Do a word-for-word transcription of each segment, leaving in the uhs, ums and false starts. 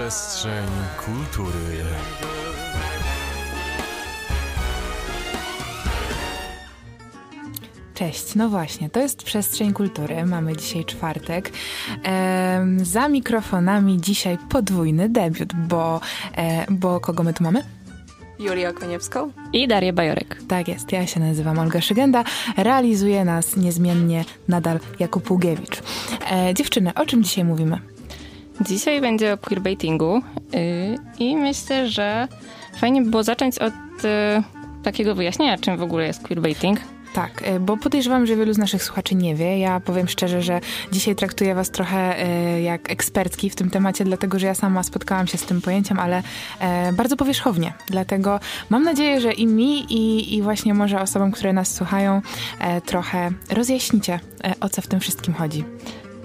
Przestrzeń Kultury. Cześć, no właśnie, to jest Przestrzeń Kultury, mamy dzisiaj czwartek. E, za mikrofonami dzisiaj podwójny debiut, bo, e, bo kogo my tu mamy? Julię Okoniewską i Darię Bajorek. Tak jest, ja się nazywam Olga Szygenda, realizuje nas niezmiennie nadal Jakub Pługiewicz. E, dziewczyny, o czym dzisiaj mówimy? Dzisiaj będzie o queerbaitingu yy, i myślę, że fajnie by było zacząć od yy, takiego wyjaśnienia, czym w ogóle jest queerbaiting. Tak, bo podejrzewam, że wielu z naszych słuchaczy nie wie. Ja powiem szczerze, że dzisiaj traktuję was trochę jak ekspertki w tym temacie, dlatego że ja sama spotkałam się z tym pojęciem, ale bardzo powierzchownie. Dlatego mam nadzieję, że i mi, i, i właśnie może osobom, które nas słuchają, trochę rozjaśnicie, o co w tym wszystkim chodzi.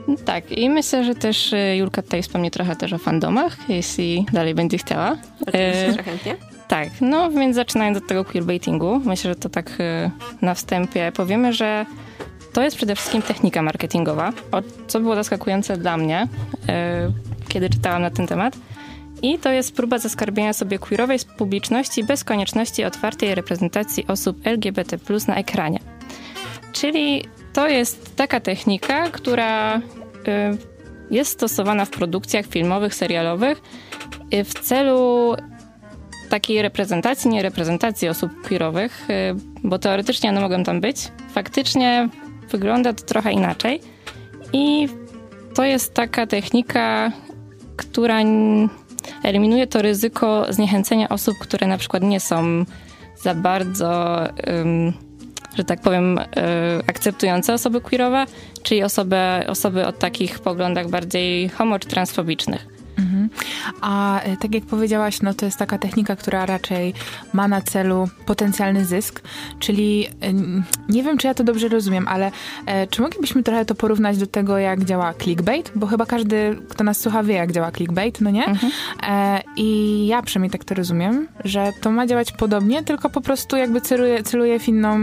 No tak, i myślę, że też Julka tutaj wspomni trochę też o fandomach, jeśli dalej będzie chciała. Oczywiście, że chętnie. Tak, no więc zaczynając od tego queerbaitingu, myślę, że to tak na wstępie powiemy, że to jest przede wszystkim technika marketingowa, co było zaskakujące dla mnie, kiedy czytałam na ten temat. I to jest próba zaskarbienia sobie queerowej publiczności bez konieczności otwartej reprezentacji osób L G B T plus na ekranie. Czyli to jest taka technika, która jest stosowana w produkcjach filmowych, serialowych w celu takiej reprezentacji, nie reprezentacji osób queerowych, bo teoretycznie one mogą tam być. Faktycznie wygląda to trochę inaczej. I to jest taka technika, która eliminuje to ryzyko zniechęcenia osób, które na przykład nie są za bardzo, że tak powiem, akceptujące osoby queerowe, czyli osoby, osoby o takich poglądach bardziej homo- czy transfobicznych. Mhm. A tak jak powiedziałaś, no to jest taka technika, która raczej ma na celu potencjalny zysk, czyli nie wiem, czy ja to dobrze rozumiem, ale e, czy moglibyśmy trochę to porównać do tego, jak działa clickbait? Bo chyba każdy, kto nas słucha, wie, jak działa clickbait, no nie? Mhm. E, I ja przynajmniej tak to rozumiem, że to ma działać podobnie, tylko po prostu jakby celuje, celuje w inną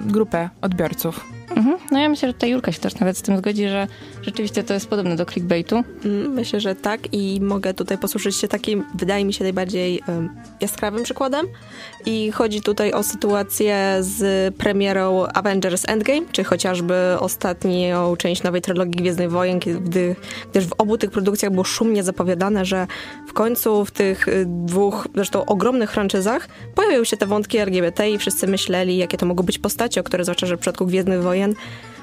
grupę odbiorców. Mhm. No ja myślę, że ta Julka się też nawet z tym zgodzi, że rzeczywiście to jest podobne do clickbaitu. Myślę, że tak i mogę tutaj posłużyć się takim, wydaje mi się, najbardziej um, jaskrawym przykładem. I chodzi tutaj o sytuację z premierą Avengers Endgame, czy chociażby ostatnią część nowej trylogii Gwiezdnej Wojen, gdy, gdyż w obu tych produkcjach było szumnie zapowiadane, że w końcu w tych dwóch, zresztą ogromnych franczyzach pojawiły się te wątki L G B T i wszyscy myśleli, jakie to mogą być postacie, o które zwłaszcza, że w przypadku Gwiezdnych Wojen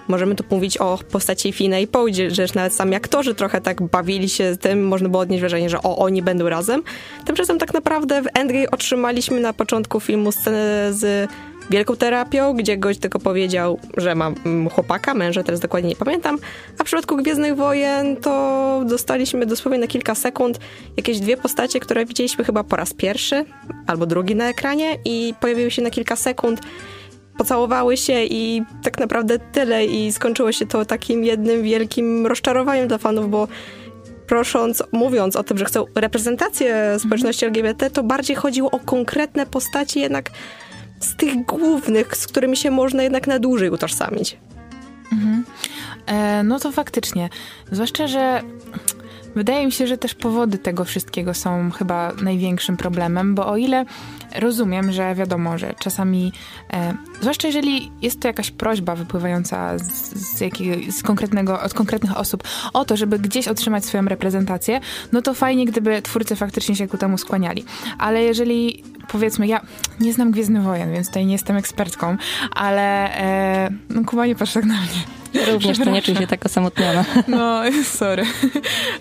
możemy tu mówić o postaci Finna i Poe, że nawet sami aktorzy trochę tak bawili się z tym, można było odnieść wrażenie, że o, oni będą razem. Tymczasem tak naprawdę w Endgame otrzymaliśmy na początku filmu scenę z wielką terapią, gdzie gość tylko powiedział, że ma chłopaka, męża, teraz dokładnie nie pamiętam, a w przypadku Gwiezdnych Wojen to dostaliśmy dosłownie na kilka sekund jakieś dwie postacie, które widzieliśmy chyba po raz pierwszy albo drugi na ekranie i pojawiły się na kilka sekund, pocałowały się i tak naprawdę tyle i skończyło się to takim jednym wielkim rozczarowaniem dla fanów, bo prosząc, mówiąc o tym, że chcą reprezentację społeczności L G B T, to bardziej chodziło o konkretne postacie jednak z tych głównych, z którymi się można jednak na dłużej utożsamić. Mhm. E, no to faktycznie. Zwłaszcza, że wydaje mi się, że też powody tego wszystkiego są chyba największym problemem, bo o ile rozumiem, że wiadomo, że czasami, e, zwłaszcza jeżeli jest to jakaś prośba wypływająca z, z, jakiego, z konkretnego, od konkretnych osób o to, żeby gdzieś otrzymać swoją reprezentację, no to fajnie, gdyby twórcy faktycznie się ku temu skłaniali. Ale jeżeli, powiedzmy, ja nie znam Gwiezdnych Wojen, więc tutaj nie jestem ekspertką, ale e, no Kuba, nie patrz tak na mnie. Również to nie czuję się tak osamotniona. No, sorry.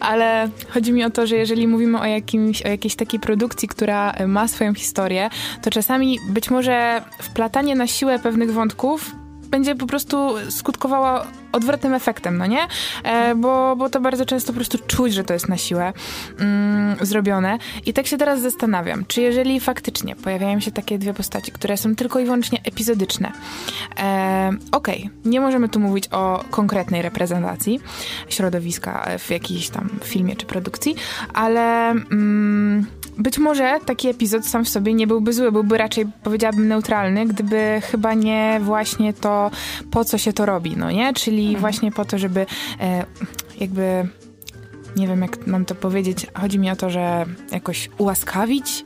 Ale chodzi mi o to, że jeżeli mówimy o, jakimś, o jakiejś takiej produkcji, która ma swoją historię, to czasami być może wplatanie na siłę pewnych wątków będzie po prostu skutkowało odwrotnym efektem, no nie? E, bo, bo to bardzo często po prostu czuć, że to jest na siłę mm, zrobione. I tak się teraz zastanawiam, czy jeżeli faktycznie pojawiają się takie dwie postaci, które są tylko i wyłącznie epizodyczne, e, okej, okay, nie możemy tu mówić o konkretnej reprezentacji środowiska w jakiejś tam filmie czy produkcji, ale mm, być może taki epizod sam w sobie nie byłby zły, byłby raczej, powiedziałabym, neutralny, gdyby chyba nie właśnie to, po co się to robi, no nie? Czyli właśnie po to, żeby e, jakby nie wiem jak mam to powiedzieć, chodzi mi o to, że jakoś ułaskawić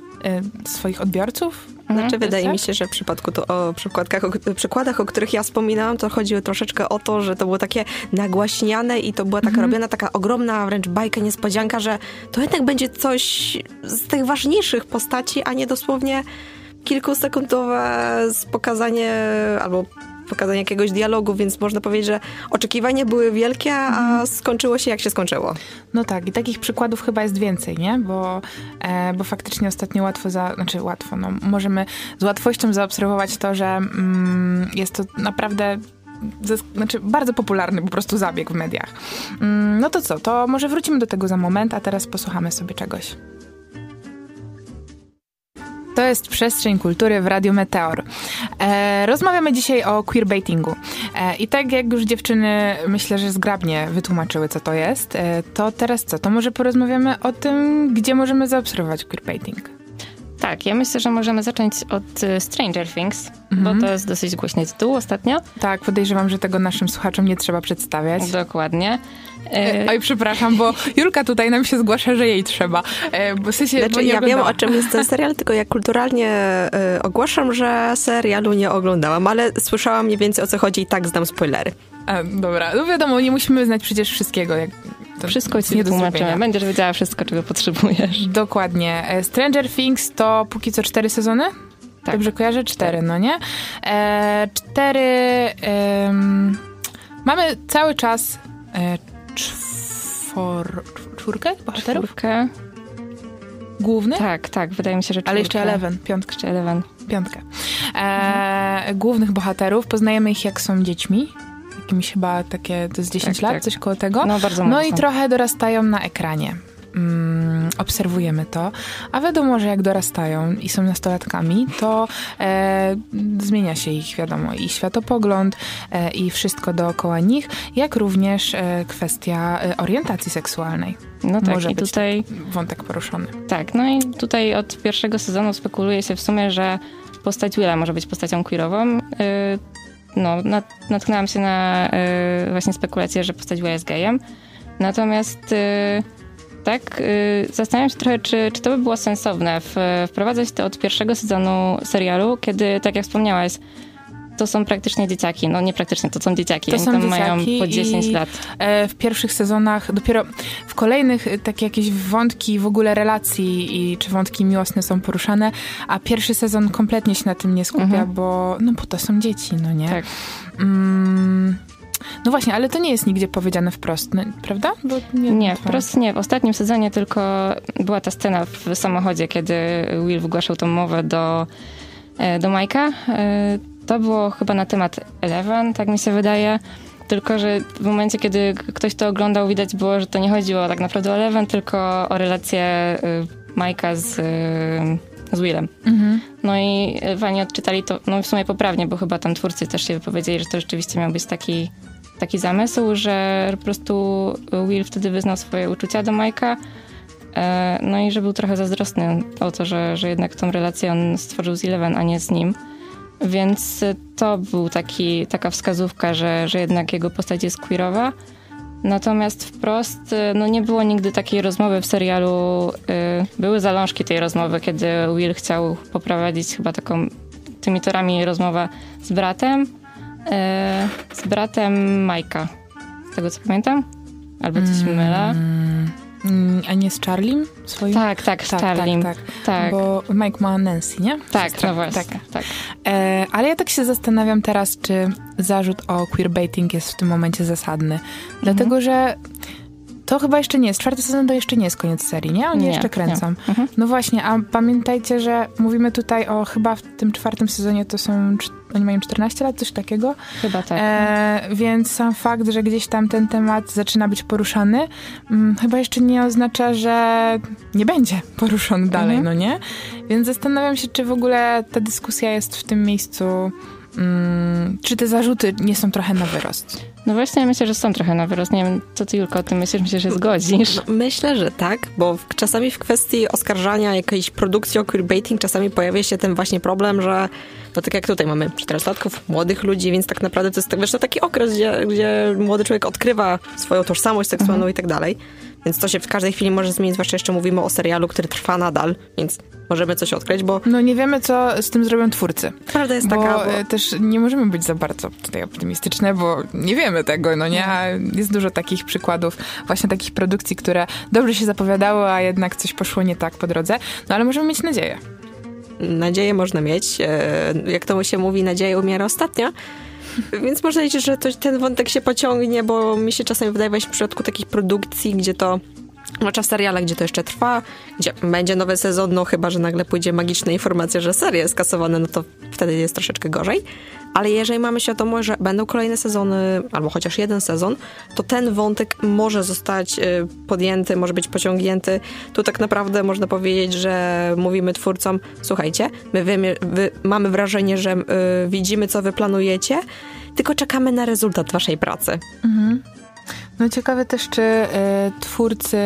y, swoich odbiorców. Znaczy wydaje mi się, że w przypadku to, o przykładkach, o przykładach, o których ja wspominałam, to chodziło troszeczkę o to, że to było takie nagłaśniane i to była taka mm-hmm. robiona taka ogromna wręcz bajka, niespodzianka, że to jednak będzie coś z tych ważniejszych postaci, a nie dosłownie kilkusekundowe pokazanie albo pokazanie jakiegoś dialogu, więc można powiedzieć, że oczekiwania były wielkie, a skończyło się jak się skończyło. No tak, i takich przykładów chyba jest więcej, nie? Bo, e, bo faktycznie ostatnio łatwo, za, znaczy łatwo, no możemy z łatwością zaobserwować to, że mm, jest to naprawdę... Ze, znaczy bardzo popularny po prostu zabieg w mediach. Mm, no to co, to może wrócimy do tego za moment, a teraz posłuchamy sobie czegoś. To jest Przestrzeń Kultury w Radiu Meteor. E, rozmawiamy dzisiaj o queerbaitingu. E, I tak jak już dziewczyny, myślę, że zgrabnie wytłumaczyły, co to jest, e, to teraz co? To może porozmawiamy o tym, gdzie możemy zaobserwować queerbaiting. Tak, ja myślę, że możemy zacząć od Stranger Things, mhm. bo to jest dosyć głośny tytuł ostatnio. Tak, podejrzewam, że tego naszym słuchaczom nie trzeba przedstawiać. Dokładnie. E... Oj, przepraszam, bo Julka tutaj nam się zgłasza, że jej trzeba. E, bo w sensie, znaczy, bo nie ja oglądałam. Wiem, o czym jest ten serial, tylko ja kulturalnie y, ogłaszam, że serialu nie oglądałam, ale słyszałam mniej więcej o co chodzi i tak znam spoilery. A, dobra, no wiadomo, nie musimy znać przecież wszystkiego, jak... To wszystko ci wytłumaczymy. Będziesz wiedziała wszystko, czego potrzebujesz. Dokładnie. Stranger Things to póki co cztery sezony? Tak. Dobrze kojarzę? Cztery, no nie? E, cztery... E, mamy cały czas e, czwor, czwórkę bohaterów? Czwórkę. Główny? Tak, tak. Wydaje mi się, że czwórkę. Ale jeszcze Eleven. Piątkę. Jeszcze Eleven. Piątkę. E, mhm. Głównych bohaterów. Poznajemy ich, jak są dziećmi. Jakimś chyba takie, to jest dziesięć tak, lat, tak. Coś koło tego. No, bardzo no i trochę dorastają na ekranie. Mm, obserwujemy to. A wiadomo, że jak dorastają i są nastolatkami, to e, zmienia się ich, wiadomo, i światopogląd, e, i wszystko dookoła nich, jak również e, kwestia e, orientacji seksualnej. No tak, może i być tutaj wątek poruszony. Tak, no i tutaj od pierwszego sezonu spekuluje się w sumie, że postać Willa może być postacią queerową. Y, No, natknęłam się na y, właśnie spekulację, że postać była jest gejem. Natomiast y, tak, y, zastanawiam się trochę, czy, czy to by było sensowne w, wprowadzać to od pierwszego sezonu serialu, kiedy, tak jak wspomniałaś, to są praktycznie dzieciaki. No nie praktycznie, to są dzieciaki. To Oni są tam dzieciaki mają po dziesięć i, lat. E, w pierwszych sezonach, dopiero w kolejnych takie jakieś wątki w ogóle relacji i czy wątki miłosne są poruszane, a pierwszy sezon kompletnie się na tym nie skupia, mhm. bo, no, bo to są dzieci, no nie? Tak. Mm, no właśnie, ale to nie jest nigdzie powiedziane wprost, no, prawda? Bo nie, nie wprost nie. W ostatnim sezonie tylko była ta scena w samochodzie, kiedy Will wygłaszał tą mowę do, do Mike'a. To było chyba na temat Eleven, tak mi się wydaje. Tylko, że w momencie, kiedy ktoś to oglądał, widać było, że to nie chodziło tak naprawdę o Eleven, tylko o relację Mike'a z, z Willem. Mhm. No i fani odczytali to, no w sumie poprawnie, bo chyba tam twórcy też się wypowiedzieli, że to rzeczywiście miał być taki, taki zamysł, że po prostu Will wtedy wyznał swoje uczucia do Mike'a. No i że był trochę zazdrosny o to, że, że jednak tą relację on stworzył z Eleven, a nie z nim. Więc to był taki, taka wskazówka, że, że jednak jego postać jest queerowa. Natomiast wprost no nie było nigdy takiej rozmowy w serialu. Były zalążki tej rozmowy, kiedy Will chciał poprowadzić chyba taką tymi torami rozmowę z bratem. Z bratem Mike'a. Z tego co pamiętam? Albo coś mm. mylę. A nie z Charliem swoim? Tak, tak, z tak, Charliem. Tak, tak. tak. Bo Mike ma Nancy, nie? Tak, Siostra. No właśnie. Tak. Tak. E, ale ja tak się zastanawiam teraz, czy zarzut o queerbaiting jest w tym momencie zasadny. Mhm. Dlatego, że to chyba jeszcze nie jest. Czwarty sezon to jeszcze nie jest koniec serii, nie? Oni nie, jeszcze kręcą. Mhm. No właśnie, a pamiętajcie, że mówimy tutaj o chyba w tym czwartym sezonie to są... Oni mają czternaście lat, coś takiego. Chyba tak. E, więc sam fakt, że gdzieś tam ten temat zaczyna być poruszany, m, chyba jeszcze nie oznacza, że nie będzie poruszony dalej, mhm. no nie? Więc zastanawiam się, czy w ogóle ta dyskusja jest w tym miejscu, m, czy te zarzuty nie są trochę na wyrost. No właśnie, ja myślę, że są trochę na wyrost. Nie wiem, co ty, Julko, o tym myślisz? Myślę, że zgodzisz. No, myślę, że tak, bo czasami w kwestii oskarżania jakiejś produkcji o queerbaiting czasami pojawia się ten właśnie problem, że no tak jak tutaj mamy czterdziestolatków, młodych ludzi, więc tak naprawdę to jest wiesz, to taki okres, gdzie, gdzie młody człowiek odkrywa swoją tożsamość seksualną mhm. i tak dalej. Więc to się w każdej chwili może zmienić, zwłaszcza jeszcze mówimy o serialu, który trwa nadal, więc możemy coś odkryć, bo... No nie wiemy, co z tym zrobią twórcy. Prawda jest bo taka, bo... też nie możemy być za bardzo tutaj optymistyczne, bo nie wiemy tego, no nie? A jest dużo takich przykładów, właśnie takich produkcji, które dobrze się zapowiadały, a jednak coś poszło nie tak po drodze. No ale możemy mieć nadzieję. Nadzieję można mieć. Jak to się mówi, nadzieja umiera ostatnia. Więc można liczyć, że to, ten wątek się pociągnie, bo mi się czasami wydaje właśnie w przypadku takich produkcji, gdzie to, zwłaszcza w serialach, gdzie to jeszcze trwa, gdzie będzie nowy sezon, no chyba, że nagle pójdzie magiczna informacja, że seria jest kasowana, no to wtedy jest troszeczkę gorzej. Ale jeżeli mamy świadomość, że będą kolejne sezony, albo chociaż jeden sezon, to ten wątek może zostać podjęty, może być pociągnięty. Tu tak naprawdę można powiedzieć, że mówimy twórcom, słuchajcie, my wiemy, wy, mamy wrażenie, że y, widzimy, co wy planujecie, tylko czekamy na rezultat waszej pracy. Mhm. No ciekawe też, czy y, twórcy...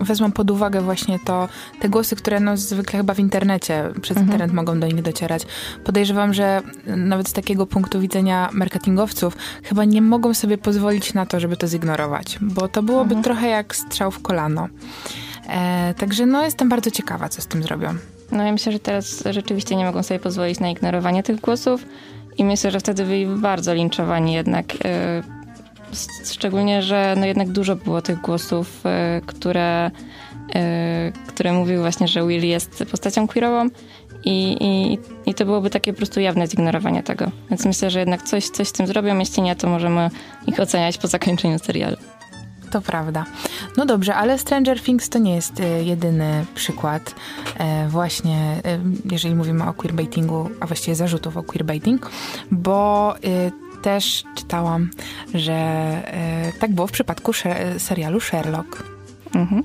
wezmą pod uwagę właśnie to, te głosy, które no zwykle chyba w internecie, przez mhm. internet mogą do nich docierać. Podejrzewam, że nawet z takiego punktu widzenia marketingowców chyba nie mogą sobie pozwolić na to, żeby to zignorować, bo to byłoby mhm. trochę jak strzał w kolano. E, także no jestem bardzo ciekawa, co z tym zrobią. No ja myślę, że teraz rzeczywiście nie mogą sobie pozwolić na ignorowanie tych głosów i myślę, że wtedy byli bardzo linczowani jednak. Y- Szczególnie, że no jednak dużo było tych głosów, które, które mówiły właśnie, że Will jest postacią queerową i, i, i to byłoby takie po prostu jawne zignorowanie tego. Więc myślę, że jednak coś, coś z tym zrobią, jeśli nie, to możemy ich oceniać po zakończeniu serialu. To prawda. No dobrze, ale Stranger Things to nie jest y, jedyny przykład y, właśnie, y, jeżeli mówimy o queerbaitingu, a właściwie zarzutów o queerbaiting, bo y, też czytałam, że y, tak było w przypadku sze- serialu Sherlock. Mhm.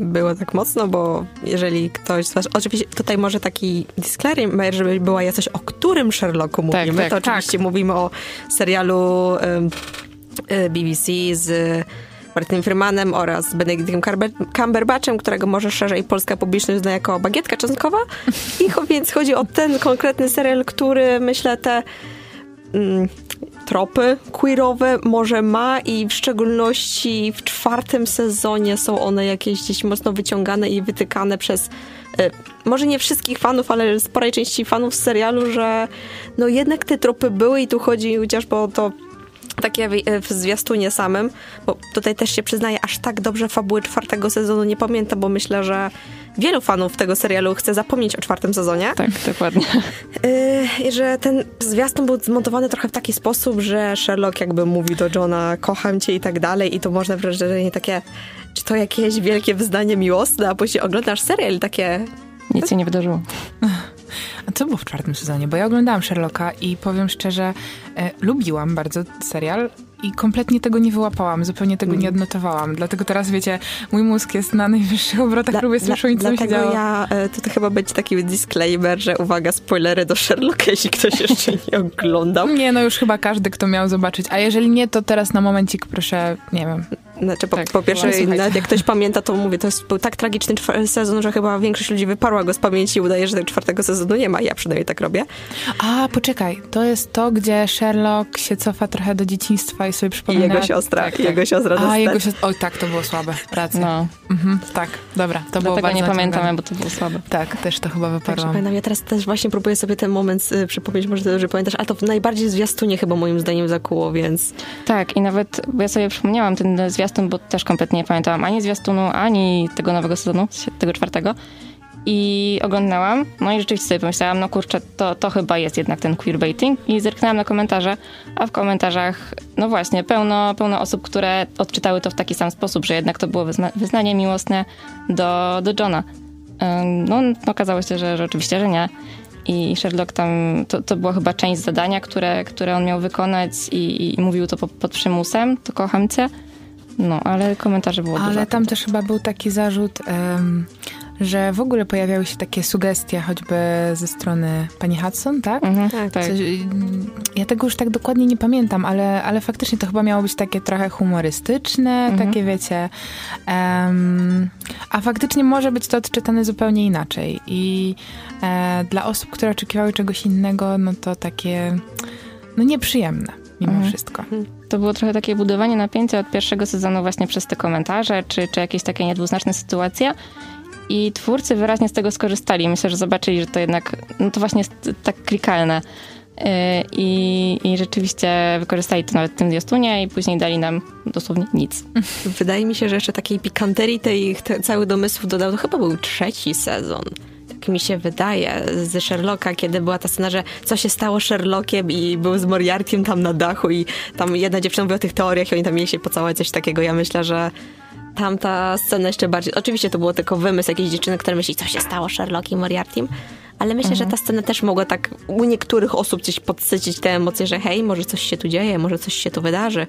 Było tak mocno, bo jeżeli ktoś... Oczywiście tutaj może taki disclaimer, żeby była jasność, o którym Sherlocku mówimy. Tak, tak, to tak. Oczywiście mówimy o serialu y, y, B B C z y, Martinem Freemanem oraz Benedictem Cumberbatchem, którego może szerzej polska publiczność zna jako bagietka czosnkowa. I więc chodzi o ten konkretny serial, który myślę te... Mm, tropy queerowe może ma i w szczególności w czwartym sezonie są one jakieś gdzieś mocno wyciągane i wytykane przez y, może nie wszystkich fanów, ale sporej części fanów z serialu, że no jednak te tropy były i tu chodzi chociażby o to takie w zwiastunie samym, bo tutaj też się przyznaję, aż tak dobrze fabuły czwartego sezonu nie pamiętam, bo myślę, że wielu fanów tego serialu chce zapomnieć o czwartym sezonie. Tak, dokładnie. I że ten zwiastun był zmontowany trochę w taki sposób, że Sherlock jakby mówi do Johna, kocham cię i tak dalej i to można wrażenie takie, czy to jakieś wielkie wyznanie miłosne, a później oglądasz serial takie... Nic się nie wydarzyło. A co było w czwartym sezonie? Bo ja oglądałam Sherlocka i powiem szczerze, e, lubiłam bardzo serial i kompletnie tego nie wyłapałam, zupełnie tego mm. nie odnotowałam. Dlatego teraz, wiecie, mój mózg jest na najwyższych obrotach, dla, próbuję słyszeć, co mi się działo. Ja, to, to chyba będzie taki disclaimer, że uwaga, spoilery do Sherlocka, jeśli ktoś jeszcze nie oglądał. Nie, no już chyba każdy, kto miał zobaczyć. A jeżeli nie, to teraz na momencik proszę, nie wiem... Znaczy, po, tak, po pierwsze, nawet jak ktoś pamięta, to mówię, to jest, był tak tragiczny czw- sezon, że chyba większość ludzi wyparła go z pamięci i udaje, że tego czwartego sezonu nie ma. Ja przynajmniej tak robię. A, poczekaj. To jest to, gdzie Sherlock się cofa trochę do dzieciństwa i sobie przypomina... I jego siostra. Tak, tak. Jego siostra A, dostać. jego siostra. Oj, tak, to było słabe. Pracy. No. Mhm, tak, dobra. To było bardzo nie pamiętamy, bo to było słabe. Tak, też to chyba wyparłam. Tak, ja teraz też właśnie próbuję sobie ten moment y, przypomnieć, może ty dobrze pamiętasz, a to w najbardziej zwiastunie chyba moim zdaniem zakuło, więc... Tak, i nawet, bo ja sobie przypomniałam ten zwiastun, bo też kompletnie nie pamiętałam ani zwiastunu, ani tego nowego sezonu, tego czwartego. I oglądałam, no i rzeczywiście sobie pomyślałam, no kurczę, to, to chyba jest jednak ten queerbaiting. I zerknęłam na komentarze, a w komentarzach, no właśnie, pełno, pełno osób, które odczytały to w taki sam sposób, że jednak to było wyzna- wyznanie miłosne do, do Johna. No, okazało się, że, że oczywiście, że nie. I Sherlock tam, to, to była chyba część zadania, które, które on miał wykonać i, i mówił to po, pod przymusem, to kocham cię. No, ale komentarze było dużo. Ale tam też chyba był taki zarzut, um, że w ogóle pojawiały się takie sugestie, choćby ze strony pani Hudson, tak? Mhm, tak, tak. Coś, ja tego już tak dokładnie nie pamiętam, ale, ale faktycznie to chyba miało być takie trochę humorystyczne, mhm. takie wiecie. Um, a faktycznie może być to odczytane zupełnie inaczej. I e, dla osób, które oczekiwały czegoś innego, no to takie no nieprzyjemne. mimo mhm. wszystko. To było trochę takie budowanie napięcia od pierwszego sezonu właśnie przez te komentarze, czy, czy jakieś takie niedwuznaczne sytuacje. I twórcy wyraźnie z tego skorzystali. Myślę, że zobaczyli, że to jednak, no to właśnie jest tak klikalne. I, i rzeczywiście wykorzystali to nawet w tym zwiastunie i później dali nam dosłownie nic. Wydaje mi się, że jeszcze takiej pikanterii tej te, całych domysłów dodał, to chyba był trzeci sezon. Tak mi się wydaje, z Sherlocka, kiedy była ta scena, że co się stało Sherlockiem i był z Moriartym tam na dachu i tam jedna dziewczyna mówiła o tych teoriach i oni tam mieli się pocałować, coś takiego. Ja myślę, że tamta scena jeszcze bardziej... Oczywiście to było tylko wymysł jakiejś dziewczyny, która myśli, co się stało Sherlockiem i Moriartym. Ale myślę, mhm. że ta scena też mogła tak u niektórych osób coś podsycić te emocje, że hej, może coś się tu dzieje, może coś się tu wydarzy.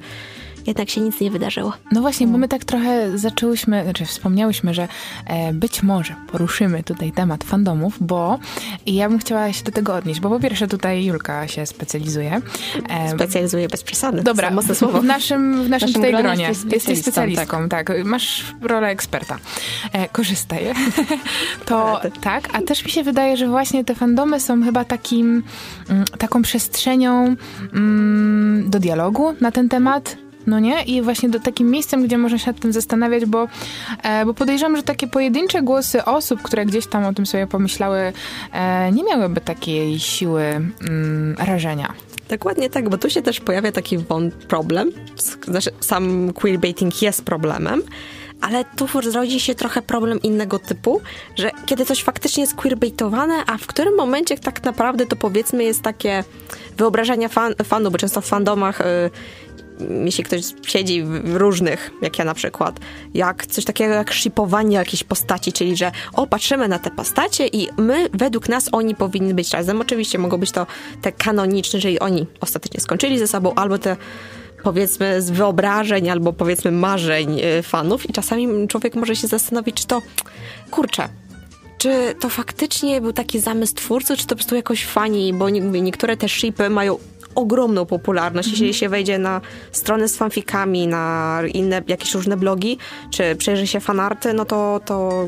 Jednak się nic nie wydarzyło. No właśnie, bo my tak trochę zaczęłyśmy, znaczy wspomniałyśmy, że e, być może poruszymy tutaj temat fandomów, bo i ja bym chciała się do tego odnieść, bo po pierwsze tutaj Julka się specjalizuje. E, specjalizuje bez przesady. Dobra, mocne słowo. W naszym, w naszym, w naszym gronie jesteś specjalistą, specjalistką, tak. tak. Masz rolę eksperta. E, korzystaj. To tak, a też mi się wydaje, że właśnie te fandomy są chyba takim, taką przestrzenią mm, do dialogu na ten temat. No nie? I właśnie do takim miejscem, gdzie można się nad tym zastanawiać, bo, e, bo podejrzewam, że takie pojedyncze głosy osób, które gdzieś tam o tym sobie pomyślały, e, nie miałyby takiej siły mm, rażenia. Dokładnie tak, bo tu się też pojawia taki problem. Znaczy, sam queerbaiting jest problemem, ale tu rodzi się trochę problem innego typu, że kiedy coś faktycznie jest queerbaitowane, a w którym momencie tak naprawdę to powiedzmy jest takie wyobrażenia fan, fanów, bo często w fandomach... Y, jeśli ktoś siedzi w różnych, jak ja na przykład, jak coś takiego jak shippowanie jakiejś postaci, czyli że o, patrzymy na te postacie i my, według nas, oni powinni być razem. Oczywiście mogą być to te kanoniczne, czyli oni ostatecznie skończyli ze sobą, albo te powiedzmy z wyobrażeń, albo powiedzmy marzeń fanów i czasami człowiek może się zastanowić, czy to, kurczę, czy to faktycznie był taki zamysł twórcy, czy to po prostu jakoś fani, bo niektóre te shipy mają ogromną popularność. Mhm. Jeśli się wejdzie na strony z fanfikami, na inne jakieś różne blogi, czy przejrzy się fanarty, no to, to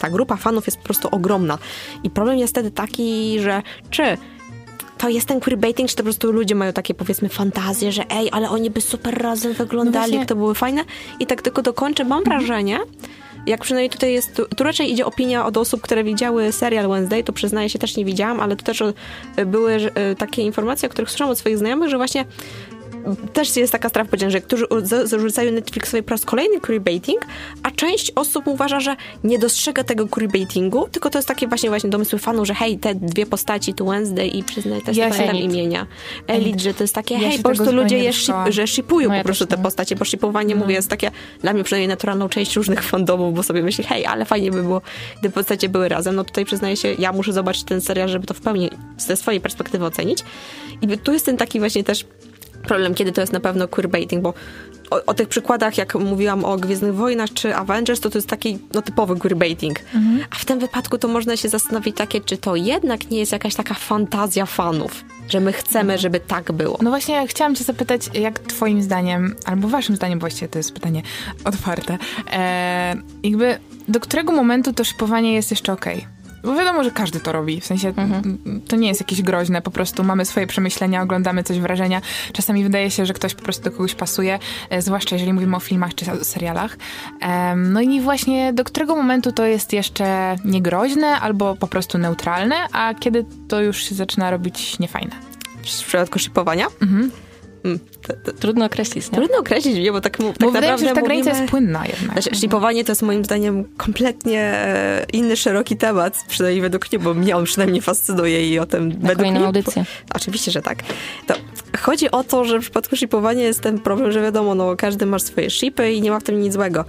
ta grupa fanów jest po prostu ogromna. I problem jest wtedy taki, że czy to jest ten queerbaiting, czy to po prostu ludzie mają takie powiedzmy fantazje, że ej, ale oni by super razem wyglądali, no to były fajne. I tak tylko dokończę. Mam mhm. wrażenie, jak przynajmniej tutaj jest, tu, tu raczej idzie opinia od osób, które widziały serial Wednesday, to przyznaję się, też nie widziałam, ale tu też były takie informacje, o których słyszałam od swoich znajomych, że właśnie też jest taka straf podzielna, że niektórzy zarzucają Netflixowi po raz kolejny queerbaiting, a część osób uważa, że nie dostrzega tego queerbaitingu, tylko to jest takie właśnie, właśnie domysły fanów, że hej, te dwie postaci, tu Wednesday i przyznaję też ja tam imienia. Elite, że to jest takie, ja hej, po prostu ludzie je ship, że shipują no ja po prostu te postacie, bo shipowanie, no. mówię, jest takie dla mnie przynajmniej naturalną część różnych fandomów, bo sobie myślę, hej, ale fajnie by było, gdyby postacie były razem. No tutaj przyznaję się, ja muszę zobaczyć ten serial, żeby to w pełni ze swojej perspektywy ocenić. I tu jest ten taki właśnie też problem, kiedy to jest na pewno queerbaiting, bo o, o tych przykładach, jak mówiłam o Gwiezdnych Wojnach czy Avengers, to to jest taki no, typowy queerbaiting. Mhm. A w tym wypadku to można się zastanowić takie, czy to jednak nie jest jakaś taka fantazja fanów, że my chcemy, mhm. żeby tak było. No właśnie, ja chciałam cię zapytać, jak twoim zdaniem, albo waszym zdaniem, właściwie to jest pytanie otwarte, e, jakby do którego momentu to szypowanie jest jeszcze okej? Okay? Bo wiadomo, że każdy to robi, w sensie mhm. to nie jest jakieś groźne, po prostu mamy swoje przemyślenia, oglądamy coś, wrażenia. Czasami wydaje się, że ktoś po prostu do kogoś pasuje, zwłaszcza jeżeli mówimy o filmach czy o serialach. Um, no i właśnie do którego momentu to jest jeszcze niegroźne albo po prostu neutralne, a kiedy to już się zaczyna robić niefajne? W przypadku shipowania? Mhm. Mm, to, to, trudno określić, nie? Trudno określić, nie, bo tak, tak bo naprawdę wydaje mi się, że ta mówimy, granica jest płynna jednak. Znaczy, shipowanie to jest moim zdaniem kompletnie inny, szeroki temat, przynajmniej według mnie, bo mnie on przynajmniej fascynuje i o tym na według mnie... audycję. Bo, oczywiście, że tak. To chodzi o to, że w przypadku shipowania jest ten problem, że wiadomo, no każdy ma swoje shipy i nie ma w tym nic złego.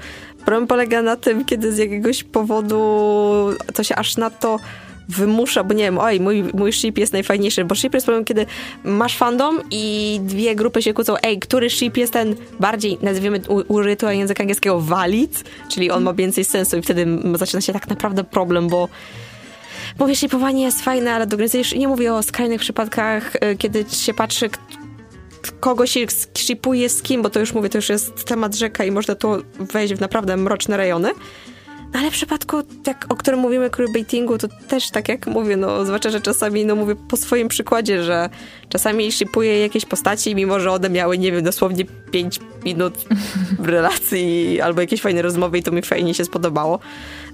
Problem polega na tym, kiedy z jakiegoś powodu to się aż na to wymusza, bo nie wiem, oj, mój, mój ship jest najfajniejszy, bo ship jest problem, kiedy masz fandom i dwie grupy się kłócą, ej, który ship jest ten bardziej, nazwijmy, użytego języka angielskiego valid, czyli on ma więcej sensu i wtedy zaczyna się tak naprawdę problem, bo mówię, shipowanie jest fajne, ale do granicy już nie mówię o skrajnych przypadkach, kiedy się patrzy, kogo się shipuje z kim, bo to już mówię, to już jest temat rzeka i można tu wejść w naprawdę mroczne rejony. Ale w przypadku, jak, o którym mówimy, queerbaitingu, to też tak jak mówię, no zwłaszcza, że czasami, no mówię po swoim przykładzie, że czasami shipuję jakieś postaci, mimo że one miały, nie wiem, dosłownie pięć minut relacji albo jakieś fajne rozmowy i to mi fajnie się spodobało.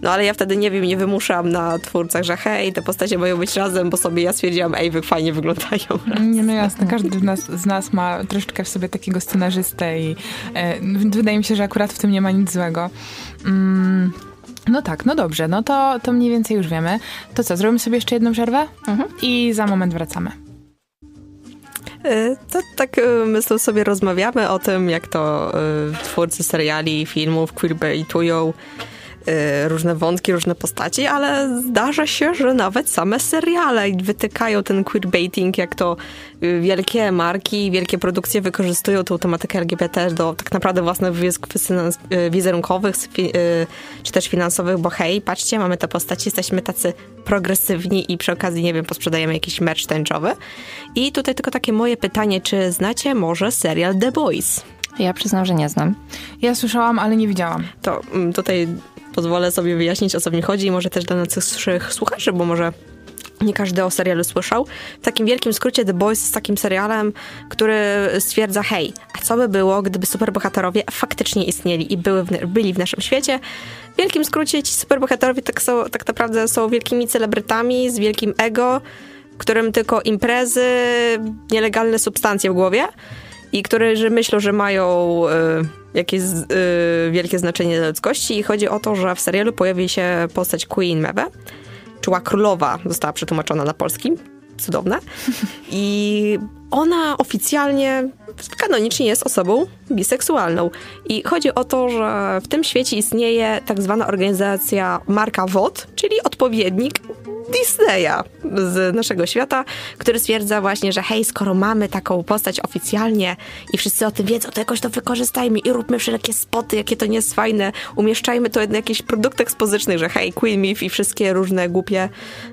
No ale ja wtedy, nie wiem, nie wymuszam na twórcach, że hej, te postacie mają być razem, bo sobie ja stwierdziłam, ej, wy fajnie wyglądają razem. Nie, no jasne, każdy z nas, z nas ma troszeczkę w sobie takiego scenarzystę i e, wydaje mi się, że akurat w tym nie ma nic złego. Mm. No tak, no dobrze, no to, to mniej więcej już wiemy. To co, zrobimy sobie jeszcze jedną przerwę? Mhm. I za moment wracamy. To tak myślę, sobie rozmawiamy o tym, jak to twórcy seriali, filmów queerbaitują różne wątki, różne postaci, ale zdarza się, że nawet same seriale wytykają ten queerbaiting, jak to wielkie marki, wielkie produkcje wykorzystują tą tematykę L G B T do tak naprawdę własnych wizerunkowych czy też finansowych, bo hej, patrzcie, mamy te postaci, jesteśmy tacy progresywni i przy okazji, nie wiem, posprzedajemy jakiś merch tęczowy. I tutaj tylko takie moje pytanie, czy znacie może serial The Boys? Ja przyznam, że nie znam. Ja słyszałam, ale nie widziałam. To tutaj pozwolę sobie wyjaśnić, o co mi chodzi i może też dla naszych słuchaczy, bo może nie każdy o serialu słyszał. W takim wielkim skrócie The Boys jest takim serialem, który stwierdza, hej, a co by było, gdyby superbohaterowie faktycznie istnieli i były w, byli w naszym świecie? W wielkim skrócie ci superbohaterowie tak, są, tak naprawdę są wielkimi celebrytami z wielkim ego, którym tylko imprezy, nielegalne substancje w głowie i którzy myślą, że mają Y- jakieś y, wielkie znaczenie dla ludzkości i chodzi o to, że w serialu pojawi się postać Queen Maeve, czuła królowa, została przetłumaczona na polski, cudowne, i ona oficjalnie, kanonicznie jest osobą biseksualną i chodzi o to, że w tym świecie istnieje tak zwana organizacja marka Vought, czyli odpowiednik Disneya z naszego świata, który stwierdza właśnie, że hej, skoro mamy taką postać oficjalnie i wszyscy o tym wiedzą, to jakoś to wykorzystajmy i róbmy wszelkie spoty, jakie to nie jest fajne, umieszczajmy to na jakichś produktach spożywczych, że hej, Queen Maeve i wszystkie różne głupie,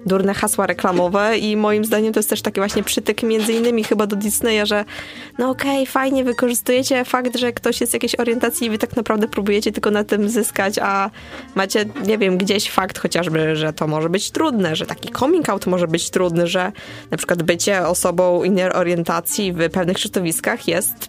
durne hasła reklamowe i moim zdaniem to jest też taki właśnie przytyk między innymi chyba do Disneya, że no okej, okay, fajnie wykorzystujecie fakt, że ktoś jest z jakiejś orientacji i wy tak naprawdę próbujecie tylko na tym zyskać, a macie, nie wiem, gdzieś fakt chociażby, że to może być trudne, że taki coming out może być trudny, że na przykład bycie osobą innej orientacji w pewnych środowiskach jest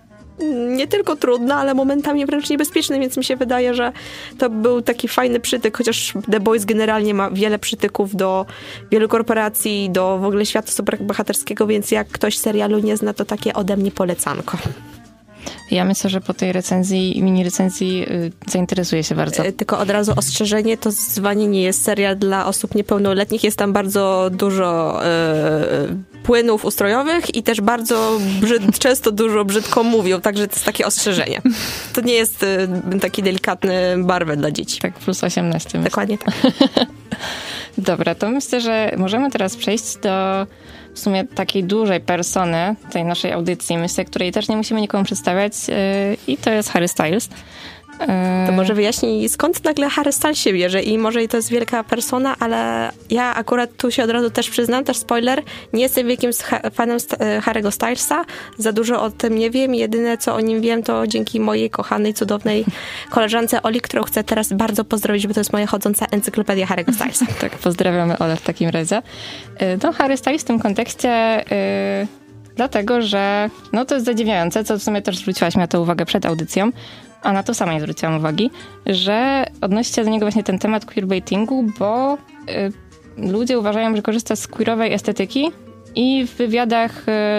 nie tylko trudne, ale momentami wręcz niebezpieczne, więc mi się wydaje, że to był taki fajny przytyk, chociaż The Boys generalnie ma wiele przytyków do wielu korporacji, do w ogóle świata superbohaterskiego, więc jak ktoś serialu nie zna, to takie ode mnie polecanko. Ja myślę, że po tej recenzji i mini recenzji yy, zainteresuję się bardzo. Tylko od razu ostrzeżenie, to zwanie nie jest serial dla osób niepełnoletnich. Jest tam bardzo dużo yy, płynów ustrojowych i też bardzo brzyd, często dużo brzydko mówią, także to jest takie ostrzeżenie. To nie jest yy, taki delikatny barwę dla dzieci. Tak, plus osiemnaście. Dokładnie tak. Dobra, to myślę, że możemy teraz przejść do w sumie takiej dużej persony tej naszej audycji, myślę, której też nie musimy nikomu przedstawiać yy, i to jest Harry Styles. Yy. To może wyjaśnij, skąd nagle Harry Styles się bierze i może to jest wielka persona, ale ja akurat tu się od razu też przyznam, też spoiler, nie jestem wielkim fanem Harry'ego Stylesa, za dużo o tym nie wiem, jedyne co o nim wiem to dzięki mojej kochanej, cudownej koleżance Oli, którą chcę teraz bardzo pozdrowić, bo to jest moja chodząca encyklopedia Harry'ego Stylesa. Tak, pozdrawiamy Olę w takim razie. No Harry Styles w tym kontekście yy, dlatego, że no to jest zadziwiające, co w sumie też zwróciłaś mi na to uwagę przed audycją, a na to sama nie zwróciłam uwagi, że odnosi się do niego właśnie ten temat queerbaitingu, bo y, ludzie uważają, że korzysta z queerowej estetyki i w wywiadach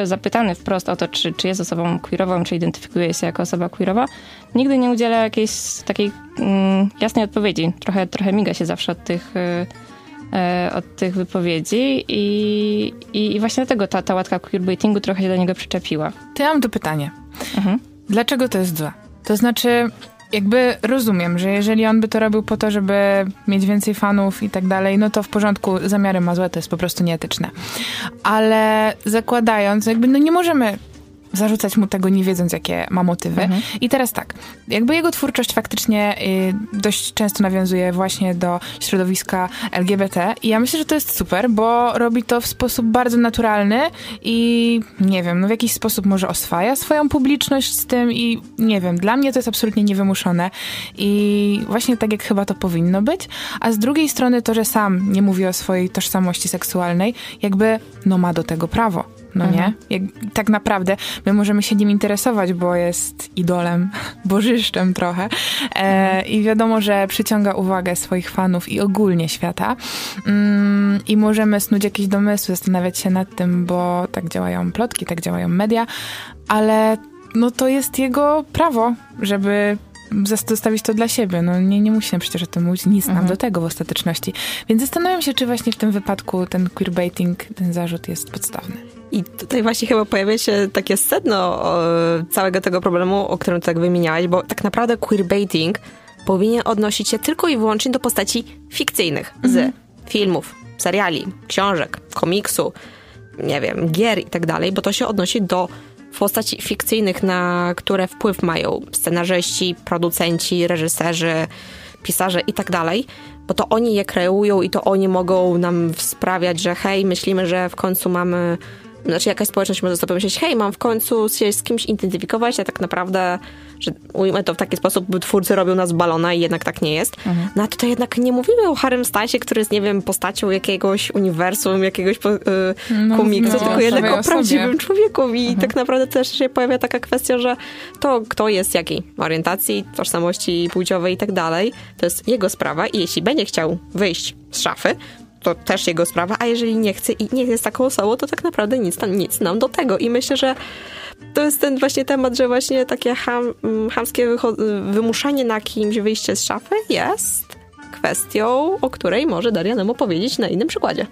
y, zapytany wprost o to, czy, czy jest osobą queerową, czy identyfikuje się jako osoba queerowa, nigdy nie udziela jakiejś takiej y, jasnej odpowiedzi. Trochę, trochę miga się zawsze od tych, y, y, od tych wypowiedzi i, i, i właśnie dlatego ta, ta łatka queerbaitingu trochę się do niego przyczepiła. To ja mam to pytanie. Mhm. Dlaczego to jest złe? To znaczy, jakby rozumiem, że jeżeli on by to robił po to, żeby mieć więcej fanów i tak dalej, no to w porządku, zamiary ma złe, to jest po prostu nieetyczne. Ale zakładając, jakby no nie możemy zarzucać mu tego, nie wiedząc, jakie ma motywy. Mhm. I teraz tak, jakby jego twórczość faktycznie y, dość często nawiązuje właśnie do środowiska L G B T i ja myślę, że to jest super, bo robi to w sposób bardzo naturalny i nie wiem, no w jakiś sposób może oswaja swoją publiczność z tym i nie wiem, dla mnie to jest absolutnie niewymuszone i właśnie tak, jak chyba to powinno być, a z drugiej strony to, że sam nie mówi o swojej tożsamości seksualnej, jakby no ma do tego prawo. No mhm. nie? Jak, tak naprawdę my możemy się nim interesować, bo jest idolem, bożyszczem trochę e, mhm. i wiadomo, że przyciąga uwagę swoich fanów i ogólnie świata mm, i możemy snuć jakieś domysły, zastanawiać się nad tym, bo tak działają plotki, tak działają media, ale no to jest jego prawo, żeby zostawić to dla siebie. No nie, nie musimy przecież o tym mówić, nic mhm. nam do tego w ostateczności. Więc zastanawiam się, czy właśnie w tym wypadku ten queerbaiting, ten zarzut jest podstawny. I tutaj właśnie chyba pojawia się takie sedno całego tego problemu, o którym tak wymieniałaś, bo tak naprawdę queerbaiting powinien odnosić się tylko i wyłącznie do postaci fikcyjnych z mhm. filmów, seriali, książek, komiksu, nie wiem, gier i tak dalej, bo to się odnosi do postaci fikcyjnych, na które wpływ mają scenarzyści, producenci, reżyserzy, pisarze i tak dalej, bo to oni je kreują i to oni mogą nam sprawiać, że hej, myślimy, że w końcu mamy, znaczy jakaś społeczność może sobie myśleć, hej, mam w końcu się z kimś identyfikować, a tak naprawdę, że ujmę to w taki sposób, by twórcy robią nas balona i jednak tak nie jest. Mhm. No a tutaj jednak nie mówimy o Harrym Stylesie, który jest, nie wiem, postacią jakiegoś uniwersum, jakiegoś po, y, no, komiksu, no, tylko jednak o prawdziwym człowieku. I mhm. tak naprawdę też się pojawia taka kwestia, że to kto jest jakiej orientacji, tożsamości płciowej i tak dalej, to jest jego sprawa i jeśli będzie chciał wyjść z szafy, to też jego sprawa, a jeżeli nie chce i nie jest taką osobą, to tak naprawdę nic, tam, nic nam do tego. I myślę, że to jest ten właśnie temat, że właśnie takie ham, hamskie wycho- wymuszanie na kimś wyjście z szafy jest kwestią, o której może Daria nam opowiedzieć na innym przykładzie.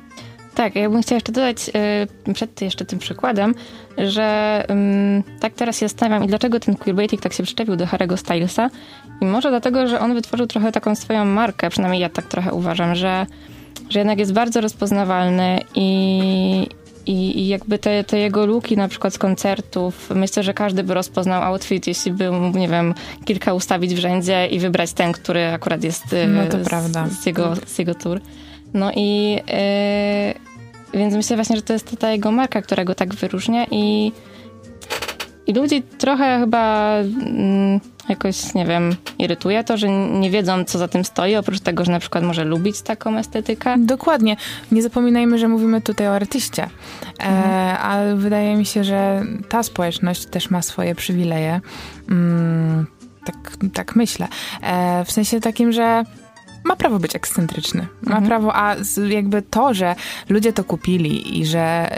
Tak, ja bym chciała jeszcze dodać yy, przed jeszcze tym przykładem, że yy, tak teraz się zastanawiam i dlaczego ten queerbaiting tak się przyczepił do Harry'ego Stylesa i może dlatego, że on wytworzył trochę taką swoją markę, przynajmniej ja tak trochę uważam, że że jednak jest bardzo rozpoznawalny i, i, i jakby te, te jego looki na przykład z koncertów, myślę, że każdy by rozpoznał outfit, jeśli by mógł, nie wiem, kilka ustawić w rzędzie i wybrać ten, który akurat jest no to z, prawda. Z, jego, z jego tour. No i yy, więc myślę właśnie, że to jest ta jego marka, która go tak wyróżnia i, i ludzi trochę chyba mm, jakoś, nie wiem, irytuje to, że nie wiedzą, co za tym stoi, oprócz tego, że na przykład może lubić taką estetykę. Dokładnie. Nie zapominajmy, że mówimy tutaj o artyście, e, mhm. ale wydaje mi się, że ta społeczność też ma swoje przywileje. Mm, tak, tak myślę. E, w sensie takim, że ma prawo być ekscentryczny. Ma mhm. prawo, a jakby to, że ludzie to kupili i że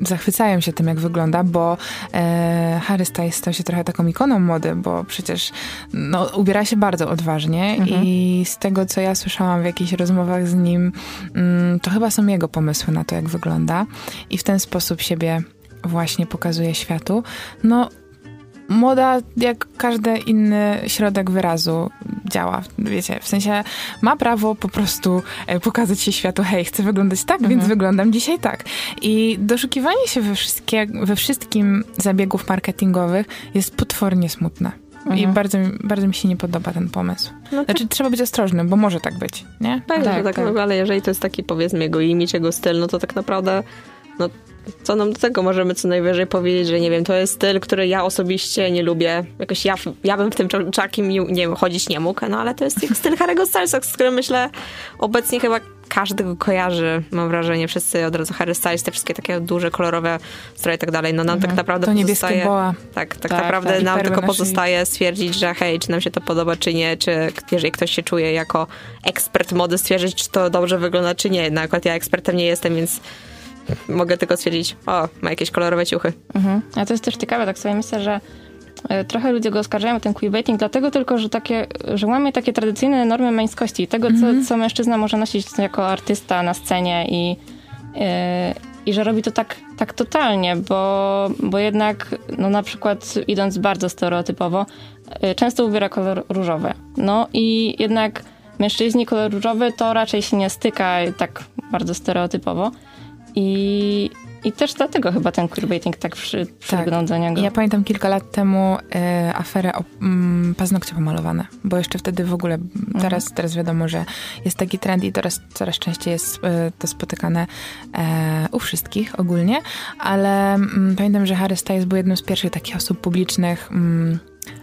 y, zachwycają się tym, jak wygląda, bo y, Harry Styles stał się trochę taką ikoną mody, bo przecież no, ubiera się bardzo odważnie mhm. i z tego, co ja słyszałam w jakichś rozmowach z nim, y, to chyba są jego pomysły na to, jak wygląda i w ten sposób siebie właśnie pokazuje światu. No, moda, jak każdy inny środek wyrazu, działa, wiecie, w sensie ma prawo po prostu pokazać się światu, hej, chcę wyglądać tak, mhm. więc wyglądam dzisiaj tak. I doszukiwanie się we, wszystkie, we wszystkim zabiegów marketingowych jest potwornie smutne. Mhm. I bardzo, bardzo mi się nie podoba ten pomysł. No znaczy, tak. Trzeba być ostrożnym, bo może tak być, nie? Tak, tak, tak, tak. Ale jeżeli to jest taki, powiedzmy, jego imidż, jego styl, no to tak naprawdę, no co nam do tego możemy co najwyżej powiedzieć, że nie wiem, to jest styl, który ja osobiście nie lubię. Jakoś ja, ja bym w tym czakim nie, nie wiem, chodzić nie mógł, no ale to jest styl Harry'ego Stylesa, z którym myślę obecnie chyba każdy go kojarzy. Mam wrażenie, wszyscy od razu Harry Styles, te wszystkie takie duże, kolorowe stroje i tak dalej. No nam mhm. tak naprawdę to pozostaje... niebieskie boa. Tak, tak, tak naprawdę tak, nam tylko pozostaje naszej... stwierdzić, że hej, czy nam się to podoba, czy nie, czy jeżeli ktoś się czuje jako ekspert mody, stwierdzić, czy to dobrze wygląda, czy nie. No akurat ja ekspertem nie jestem, więc mogę tylko stwierdzić, o, ma jakieś kolorowe ciuchy. Mhm. A to jest też ciekawe, tak sobie myślę, że y, trochę ludzie go oskarżają o ten queerbaiting, dlatego tylko, że, takie, że łamie takie tradycyjne normy męskości i tego, mhm. co, co mężczyzna może nosić jako artysta na scenie i, y, i że robi to tak, tak totalnie, bo, bo jednak, no na przykład idąc bardzo stereotypowo, y, często ubiera kolor różowy. No i jednak mężczyźni kolor różowy to raczej się nie styka tak bardzo stereotypowo. I, I też dlatego chyba ten queerbaiting tak przygnął do niego. Ja pamiętam kilka lat temu y, aferę o mm, paznokcie pomalowane, bo jeszcze wtedy w ogóle, teraz, mhm. teraz wiadomo, że jest taki trend i teraz coraz częściej jest y, to spotykane y, u wszystkich ogólnie, ale mm, pamiętam, że Harry Styles był jedną z pierwszych takich osób publicznych, mm,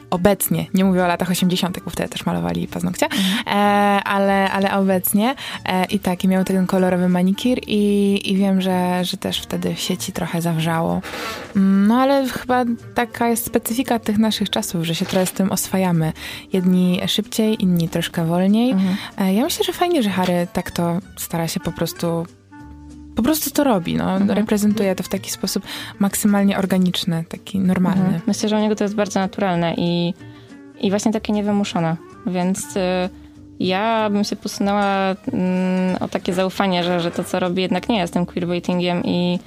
obecnie, nie mówię o latach osiemdziesiątych, bo wtedy też malowali paznokcie, e, ale, ale obecnie e, i tak, i miał ten kolorowy manikir i, i wiem, że, że też wtedy w sieci trochę zawrzało. No ale chyba taka jest specyfika tych naszych czasów, że się trochę z tym oswajamy. Jedni szybciej, inni troszkę wolniej. Mhm. E, ja myślę, że fajnie, że Harry tak to stara się po prostu Po prostu to robi, no. Mhm. Reprezentuje to w taki sposób maksymalnie organiczny, taki normalny. Mhm. Myślę, że u niego to jest bardzo naturalne i, i właśnie takie niewymuszone. Więc y, ja bym się posunęła y, o takie zaufanie, że, że to, co robi, jednak nie jest tym queerbaitingiem i,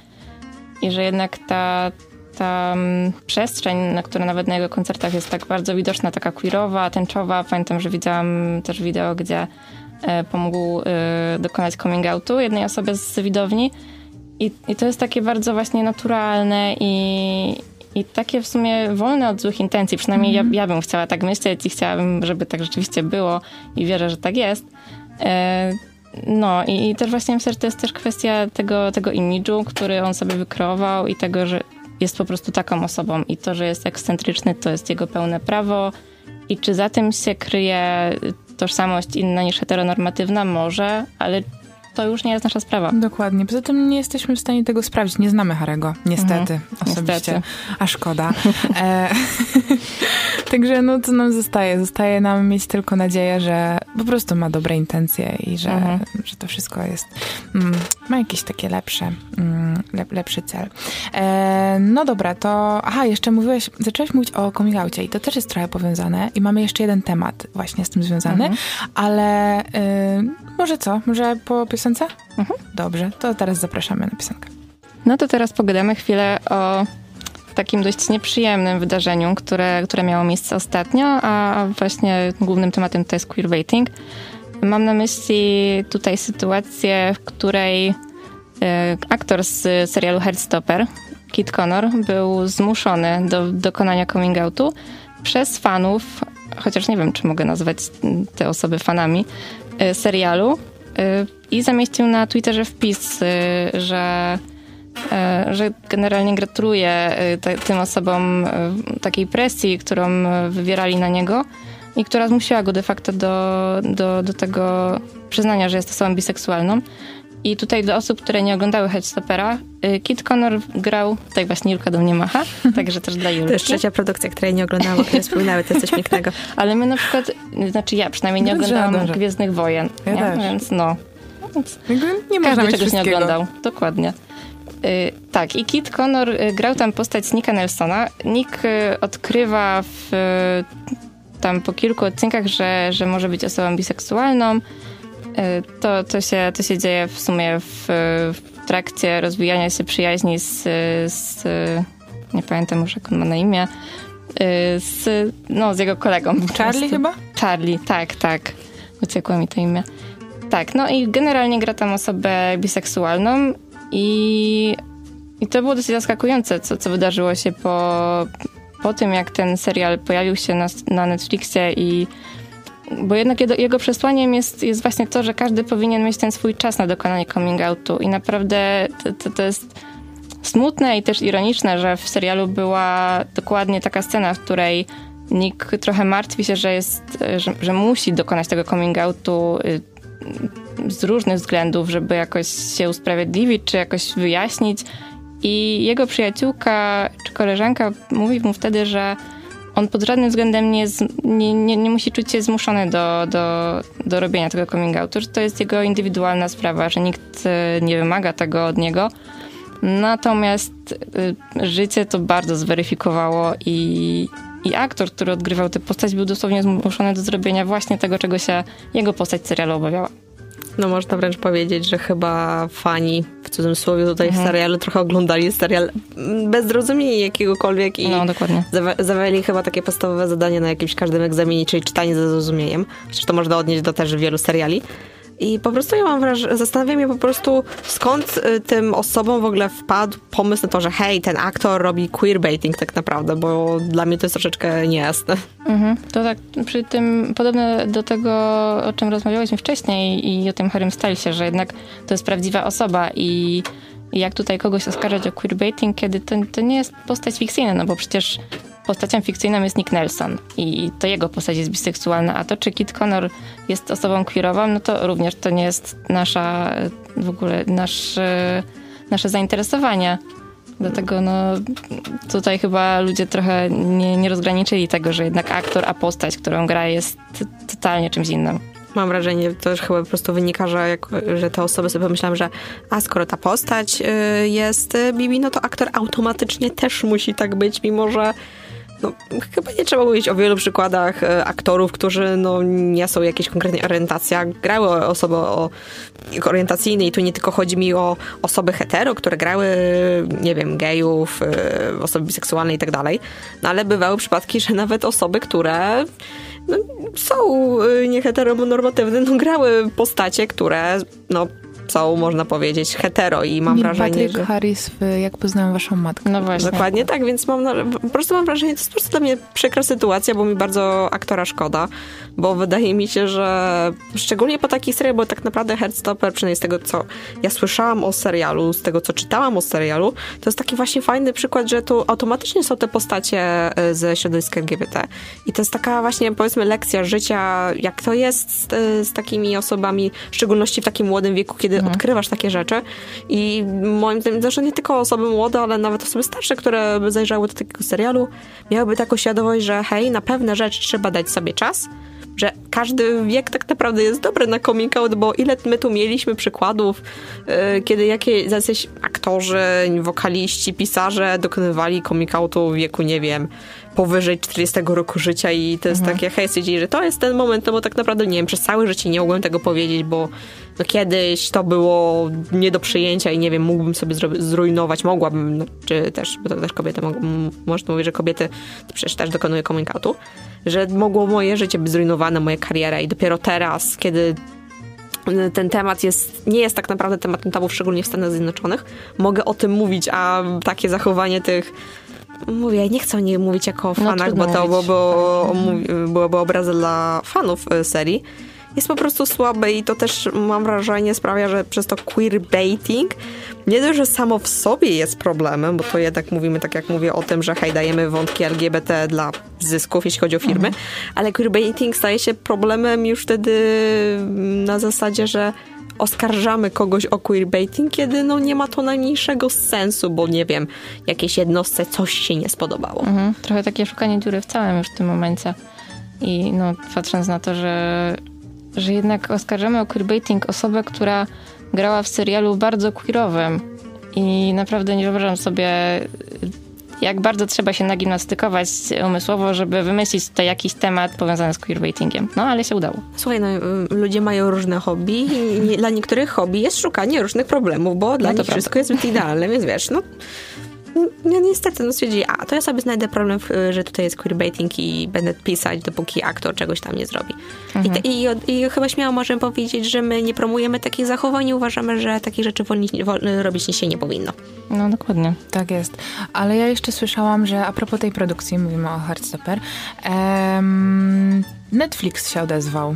i że jednak ta, ta przestrzeń, na której nawet na jego koncertach jest tak bardzo widoczna, taka queerowa, tęczowa. Pamiętam, że widziałam też wideo, gdzie pomógł y, dokonać coming outu jednej osobie z widowni i, i to jest takie bardzo właśnie naturalne i, i takie w sumie wolne od złych intencji, przynajmniej mm. ja, ja bym chciała tak myśleć i chciałabym, żeby tak rzeczywiście było i wierzę, że tak jest. Y, no i, i też właśnie myślę, że to jest też kwestia tego, tego imidżu, który on sobie wykreował i tego, że jest po prostu taką osobą i to, że jest ekscentryczny, to jest jego pełne prawo i czy za tym się kryje tożsamość inna niż heteronormatywna? Może, ale to już nie jest nasza sprawa. Dokładnie. Poza tym nie jesteśmy w stanie tego sprawdzić. Nie znamy Harry'ego. Niestety. Mhm. Osobiście. Niestety. A szkoda. e, Także no, co nam zostaje? Zostaje nam mieć tylko nadzieję, że po prostu ma dobre intencje i że, mhm. że to wszystko jest... Mm, ma jakieś takie lepsze, mm, lep, lepszy cel. E, no dobra, to... Aha, jeszcze mówiłaś... Zaczęłaś mówić o coming outcie i to też jest trochę powiązane i mamy jeszcze jeden temat właśnie z tym związany, mhm. ale y, może co? Może po piosence? Mhm. Dobrze, to teraz zapraszamy na piosenkę. No to teraz pogadamy chwilę o takim dość nieprzyjemnym wydarzeniu, które, które miało miejsce ostatnio, a właśnie głównym tematem to jest queerbaiting. Mam na myśli tutaj sytuację, w której y, aktor z serialu Heartstopper, Kit Connor, był zmuszony do dokonania coming outu przez fanów, chociaż nie wiem, czy mogę nazwać te osoby fanami, y, serialu y, i zamieścił na Twitterze wpis, y, że że generalnie gratuluję te, tym osobom takiej presji, którą wywierali na niego i która zmusiła go de facto do, do, do tego przyznania, że jest osobą biseksualną. I tutaj dla osób, które nie oglądały Heartstoppera, Kit Connor grał, tutaj właśnie Julka do mnie macha, także też dla Julki. To jest trzecia produkcja, której nie oglądały, które wspominały, to jest coś pięknego. Ale my na przykład, znaczy ja przynajmniej nie oglądałam dobrze. Gwiezdnych Wojen, ja nie? Więc no. Więc nie każdy czegoś nie oglądał. Dokładnie. Tak, i Kit Connor grał tam postać Nicka Nelsona. Nick odkrywa w, tam po kilku odcinkach, że, że może być osobą biseksualną. To, to, się, to się dzieje w sumie w, w trakcie rozwijania się przyjaźni z, z... nie pamiętam już, jak on ma na imię. Z, no, z jego kolegą. Charlie chyba? Charlie, tak, tak. Uciekło mi to imię. Tak, no i generalnie gra tam osobę biseksualną. I, I to było dosyć zaskakujące, co, co wydarzyło się po, po tym, jak ten serial pojawił się na, na Netflixie. I, bo jednak jego, jego przesłaniem jest, jest właśnie to, że każdy powinien mieć ten swój czas na dokonanie coming outu. I naprawdę to, to, to jest smutne i też ironiczne, że w serialu była dokładnie taka scena, w której Nick trochę martwi się, że, jest, że, że musi dokonać tego coming outu z różnych względów, żeby jakoś się usprawiedliwić, czy jakoś wyjaśnić. I jego przyjaciółka czy koleżanka mówi mu wtedy, że on pod żadnym względem nie, nie, nie, nie musi czuć się zmuszony do, do, do robienia tego coming outu, że to jest jego indywidualna sprawa, że nikt nie wymaga tego od niego. Natomiast życie to bardzo zweryfikowało i I aktor, który odgrywał tę postać, był dosłownie zmuszony do zrobienia właśnie tego, czego się jego postać serialu obawiała. No można wręcz powiedzieć, że chyba fani, w cudzysłowie tutaj mhm. w serialu, trochę oglądali serial bez zrozumienia jakiegokolwiek i no, dokładnie. Zawa- zawali chyba takie podstawowe zadanie na jakimś każdym egzaminie, czyli czytanie ze zrozumieniem. Przecież to można odnieść do też wielu seriali. I po prostu ja mam wrażenie, zastanawiam się po prostu, skąd tym osobom w ogóle wpadł pomysł na to, że hej, ten aktor robi queerbaiting tak naprawdę, bo dla mnie to jest troszeczkę niejasne. Mhm. To tak przy tym podobne do tego, o czym rozmawiałyśmy wcześniej i o tym Harrym Stylesie, że jednak to jest prawdziwa osoba i jak tutaj kogoś oskarżać o queerbaiting, kiedy to, to nie jest postać fikcyjna, no bo przecież postacią fikcyjną jest Nick Nelson i to jego postać jest biseksualna, a to, czy Kit Connor jest osobą queerową, no to również to nie jest nasza, w ogóle nasz, nasze zainteresowanie. Dlatego no tutaj chyba ludzie trochę nie, nie rozgraniczyli tego, że jednak aktor, a postać, którą gra, jest totalnie czymś innym. Mam wrażenie, to już chyba po prostu wynika, że, jak, że te osoby sobie pomyślały, że a skoro ta postać jest Bibi, no to aktor automatycznie też musi tak być, mimo że no, chyba nie trzeba mówić o wielu przykładach aktorów, którzy no, nie są jakiejś konkretnej orientacji, a grały osoby o, orientacyjne i tu nie tylko chodzi mi o osoby hetero, które grały, nie wiem, gejów, osoby biseksualne i tak dalej, no ale bywały przypadki, że nawet osoby, które no, są nieheteronormatywne, no grały postacie, które no są, można powiedzieć, hetero i mam Neil wrażenie, Patrick że... Harris w Jak poznałem waszą matkę. No właśnie. Dokładnie tak, więc mam na... po prostu mam wrażenie, to jest po prostu dla mnie przykra sytuacja, bo mi bardzo aktora szkoda, bo wydaje mi się, że szczególnie po takich seriach, bo tak naprawdę Heartstopper, przynajmniej z tego, co ja słyszałam o serialu, z tego, co czytałam o serialu, to jest taki właśnie fajny przykład, że tu automatycznie są te postacie ze środowiska L G B T i to jest taka właśnie, powiedzmy, lekcja życia, jak to jest z, z takimi osobami, w szczególności w takim młodym wieku, kiedy odkrywasz takie rzeczy i moim zdaniem, zresztą nie tylko osoby młode, ale nawet osoby starsze, które by zajrzały do takiego serialu, miałyby taką świadomość, że hej, na pewne rzeczy trzeba dać sobie czas, że każdy wiek tak naprawdę jest dobry na coming out, bo ile my tu mieliśmy przykładów, yy, kiedy jakieś jacyś aktorzy, wokaliści, pisarze dokonywali coming outu w wieku, nie wiem, powyżej czterdziestego roku życia i to jest mhm. takie, hej, stwierdzili, że to jest ten moment, no bo tak naprawdę, nie wiem, przez całe życie nie mogłem tego powiedzieć, bo no kiedyś to było nie do przyjęcia i nie wiem, mógłbym sobie zru- zrujnować, mogłabym, no, czy też, bo to też kobiety, m- można mówić, że kobiety przecież też dokonują coming outu, że mogło moje życie być zrujnowane, moja kariera i dopiero teraz, kiedy ten temat jest, nie jest tak naprawdę tematem tabu, szczególnie w Stanach Zjednoczonych, mogę o tym mówić, a takie zachowanie tych mówię, nie chcę o niej mówić jako o fanach, no, bo to byłoby było obrazy dla fanów serii. Jest po prostu słabe i to też mam wrażenie sprawia, że przez to queerbaiting nie dość, że samo w sobie jest problemem, bo to jednak mówimy, tak jak mówię o tym, że hej, dajemy wątki L G B T dla zysków, jeśli chodzi o firmy, mhm. ale queerbaiting staje się problemem już wtedy na zasadzie, że oskarżamy kogoś o queerbaiting, kiedy no nie ma to najmniejszego sensu, bo nie wiem, jakiejś jednostce coś się nie spodobało. Mhm. Trochę takie szukanie dziury w całym już w tym momencie. I no patrząc na to, że że jednak oskarżamy o queerbaiting osobę, która grała w serialu bardzo queerowym i naprawdę nie wyobrażam sobie, jak bardzo trzeba się nagimnastykować umysłowo, żeby wymyślić tutaj jakiś temat powiązany z queerbaitingiem. No, ale się udało. Słuchaj, no, ludzie mają różne hobby i dla niektórych hobby jest szukanie różnych problemów, bo dla no nich wszystko jest zbyt idealne, więc wiesz, no... No niestety, no stwierdzili, a to ja sobie znajdę problem, że tutaj jest queerbaiting i będę pisać, dopóki aktor czegoś tam nie zrobi. Mhm. I, te, i, i chyba śmiało możemy powiedzieć, że my nie promujemy takich zachowań i uważamy, że takich rzeczy wolni, wolni, robić się nie powinno. No dokładnie. Tak jest. Ale ja jeszcze słyszałam, że a propos tej produkcji, mówimy o Heartstopper, em, Netflix się odezwał.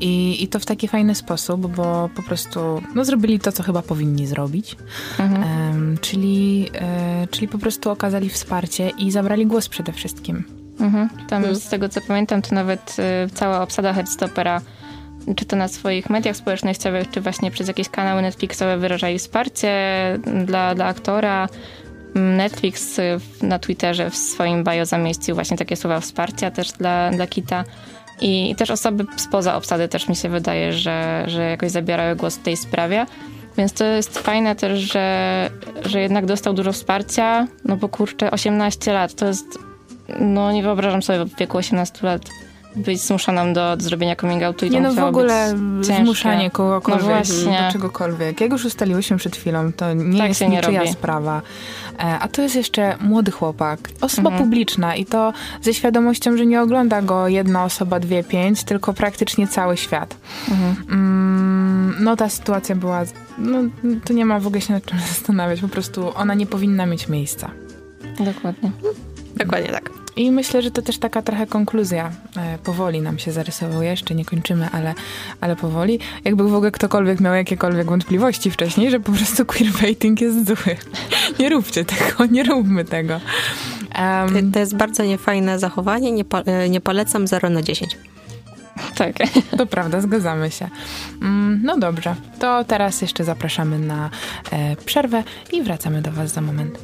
I, I to w taki fajny sposób, bo po prostu no, zrobili to, co chyba powinni zrobić. Mhm. Um, czyli, e, czyli po prostu okazali wsparcie i zabrali głos przede wszystkim. Mhm. Tam mhm. z tego, co pamiętam, to nawet y, cała obsada Heartstoppera, czy to na swoich mediach społecznościowych, czy właśnie przez jakieś kanały Netflixowe wyrażali wsparcie dla, dla aktora. Netflix na Twitterze w swoim bio zamieścił właśnie takie słowa wsparcia też dla, dla Kita. I też osoby spoza obsady też mi się wydaje, że, że jakoś zabierały głos w tej sprawie. Więc to jest fajne też, że, że jednak dostał dużo wsparcia, no bo kurczę, osiemnaście lat to jest, no nie wyobrażam sobie w wieku osiemnastu lat być zmuszaną do, do zrobienia coming outu i to nie, no w ogóle zmuszanie kogokolwiek, no do czegokolwiek. Jak już ustaliłyśmy przed chwilą, to nie tak jest nie niczyja robi. Sprawa. A to jest jeszcze młody chłopak, osoba mhm. publiczna i to ze świadomością, że nie ogląda go jedna osoba, dwie, pięć, tylko praktycznie cały świat. Mhm. Mm. no ta sytuacja była, no to nie ma w ogóle się nad czym zastanawiać, po prostu ona nie powinna mieć miejsca. Dokładnie. Dokładnie tak. I myślę, że to też taka trochę konkluzja e, powoli nam się zarysowuje, jeszcze nie kończymy, ale, ale powoli. Jakby w ogóle ktokolwiek miał jakiekolwiek wątpliwości wcześniej, że po prostu queerbaiting jest zły. Nie róbcie tego, nie róbmy tego. Um, to jest bardzo niefajne zachowanie, nie, po, nie polecam zero na dziesięć. Tak. To prawda, zgadzamy się. Mm, no dobrze, to teraz jeszcze zapraszamy na e, przerwę i wracamy do was za moment.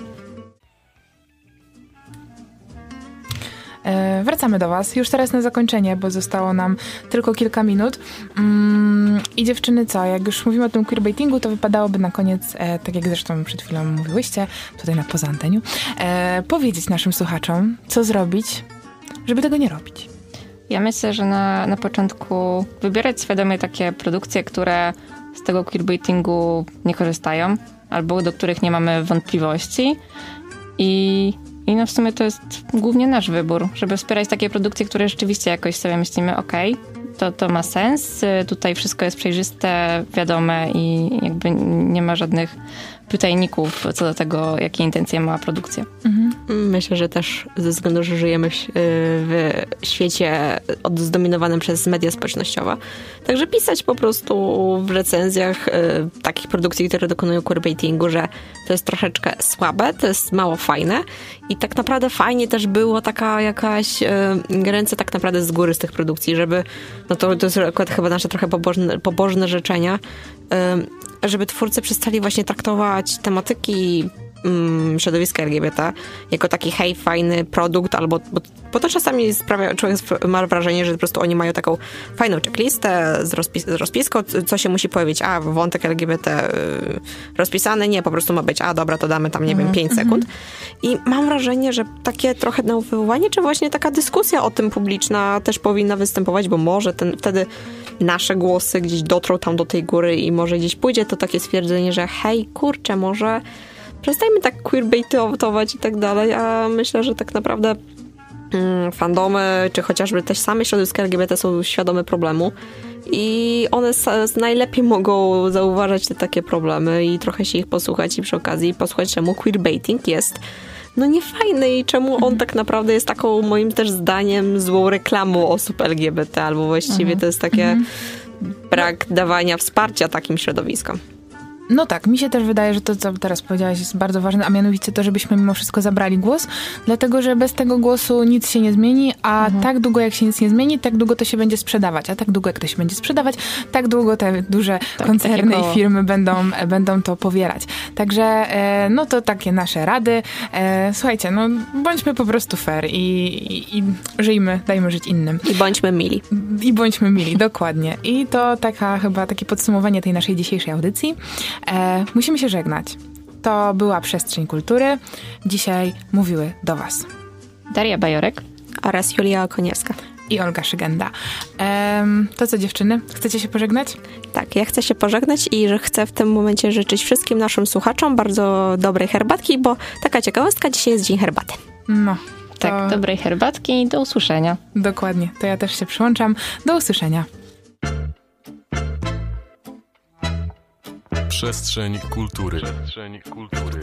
E, wracamy do was. Już teraz na zakończenie, bo zostało nam tylko kilka minut. Mm, I dziewczyny, co? Jak już mówimy o tym queerbaitingu, to wypadałoby na koniec, e, tak jak zresztą przed chwilą mówiłyście, tutaj na poza anteniu, e, powiedzieć naszym słuchaczom, co zrobić, żeby tego nie robić. Ja myślę, że na, na początku wybierać świadomie takie produkcje, które z tego queerbaitingu nie korzystają, albo do których nie mamy wątpliwości. I... I no w sumie to jest głównie nasz wybór, żeby wspierać takie produkcje, które rzeczywiście jakoś sobie myślimy, okej, okay, to, to ma sens, tutaj wszystko jest przejrzyste, wiadome i jakby nie ma żadnych pytajników co do tego, jakie intencje ma produkcja. Mhm. Myślę, że też ze względu, że żyjemy w, w świecie zdominowanym przez media społecznościowe. Także pisać po prostu w recenzjach y, takich produkcji, które dokonują queerbaitingu, że to jest troszeczkę słabe, to jest mało fajne i tak naprawdę fajnie też było taka jakaś y, ingerencja tak naprawdę z góry z tych produkcji, żeby, no to, to jest akurat chyba nasze trochę pobożne, pobożne życzenia, y, żeby twórcy przestali właśnie traktować tematyki mm, środowiska L G B T jako taki hej, fajny produkt, albo bo, bo to czasami sprawia, człowiek ma wrażenie, że po prostu oni mają taką fajną checklistę z, rozpis, z rozpiską, co się musi pojawić, a wątek L G B T y, rozpisany, nie, po prostu ma być, a dobra, to damy tam, nie mm. wiem, pięć sekund. I mam wrażenie, że takie trochę nawoływanie, czy właśnie taka dyskusja o tym publiczna też powinna występować, bo może ten, wtedy nasze głosy gdzieś dotrą tam do tej góry i może gdzieś pójdzie to takie stwierdzenie, że hej, kurczę, może przestańmy tak queerbaitować i tak dalej, a myślę, że tak naprawdę mm, fandomy, czy chociażby też same środowiska L G B T są świadome problemu i one s- najlepiej mogą zauważać te takie problemy i trochę się ich posłuchać i przy okazji posłuchać, czemu queerbaiting jest no niefajny i czemu on tak naprawdę jest taką, moim też zdaniem, złą reklamą osób L G B T, albo właściwie mhm. to jest takie mhm. brak dawania wsparcia takim środowiskom. No tak, mi się też wydaje, że to, co teraz powiedziałaś, jest bardzo ważne, a mianowicie to, żebyśmy mimo wszystko zabrali głos, dlatego, że bez tego głosu nic się nie zmieni, a mhm. tak długo jak się nic nie zmieni, tak długo to się będzie sprzedawać, a tak długo jak to się będzie sprzedawać, tak długo te duże tak, koncerny i firmy będą, będą to powielać. Także no to takie nasze rady. Słuchajcie, no bądźmy po prostu fair i, i, i żyjmy, dajmy żyć innym. I bądźmy mili. I bądźmy mili, dokładnie. I to taka chyba takie podsumowanie tej naszej dzisiejszej audycji. E, musimy się żegnać. To była Przestrzeń Kultury. Dzisiaj mówiły do was Daria Bajorek oraz Julia Okoniewska i Olga Szygenda. E, to co, dziewczyny? Chcecie się pożegnać? Tak, ja chcę się pożegnać i chcę w tym momencie życzyć wszystkim naszym słuchaczom bardzo dobrej herbatki, bo taka ciekawostka, dzisiaj jest Dzień Herbaty. No. To... Tak, dobrej herbatki i do usłyszenia. Dokładnie, to ja też się przyłączam. Do usłyszenia. Przestrzeń Kultury. Przestrzeń Kultury.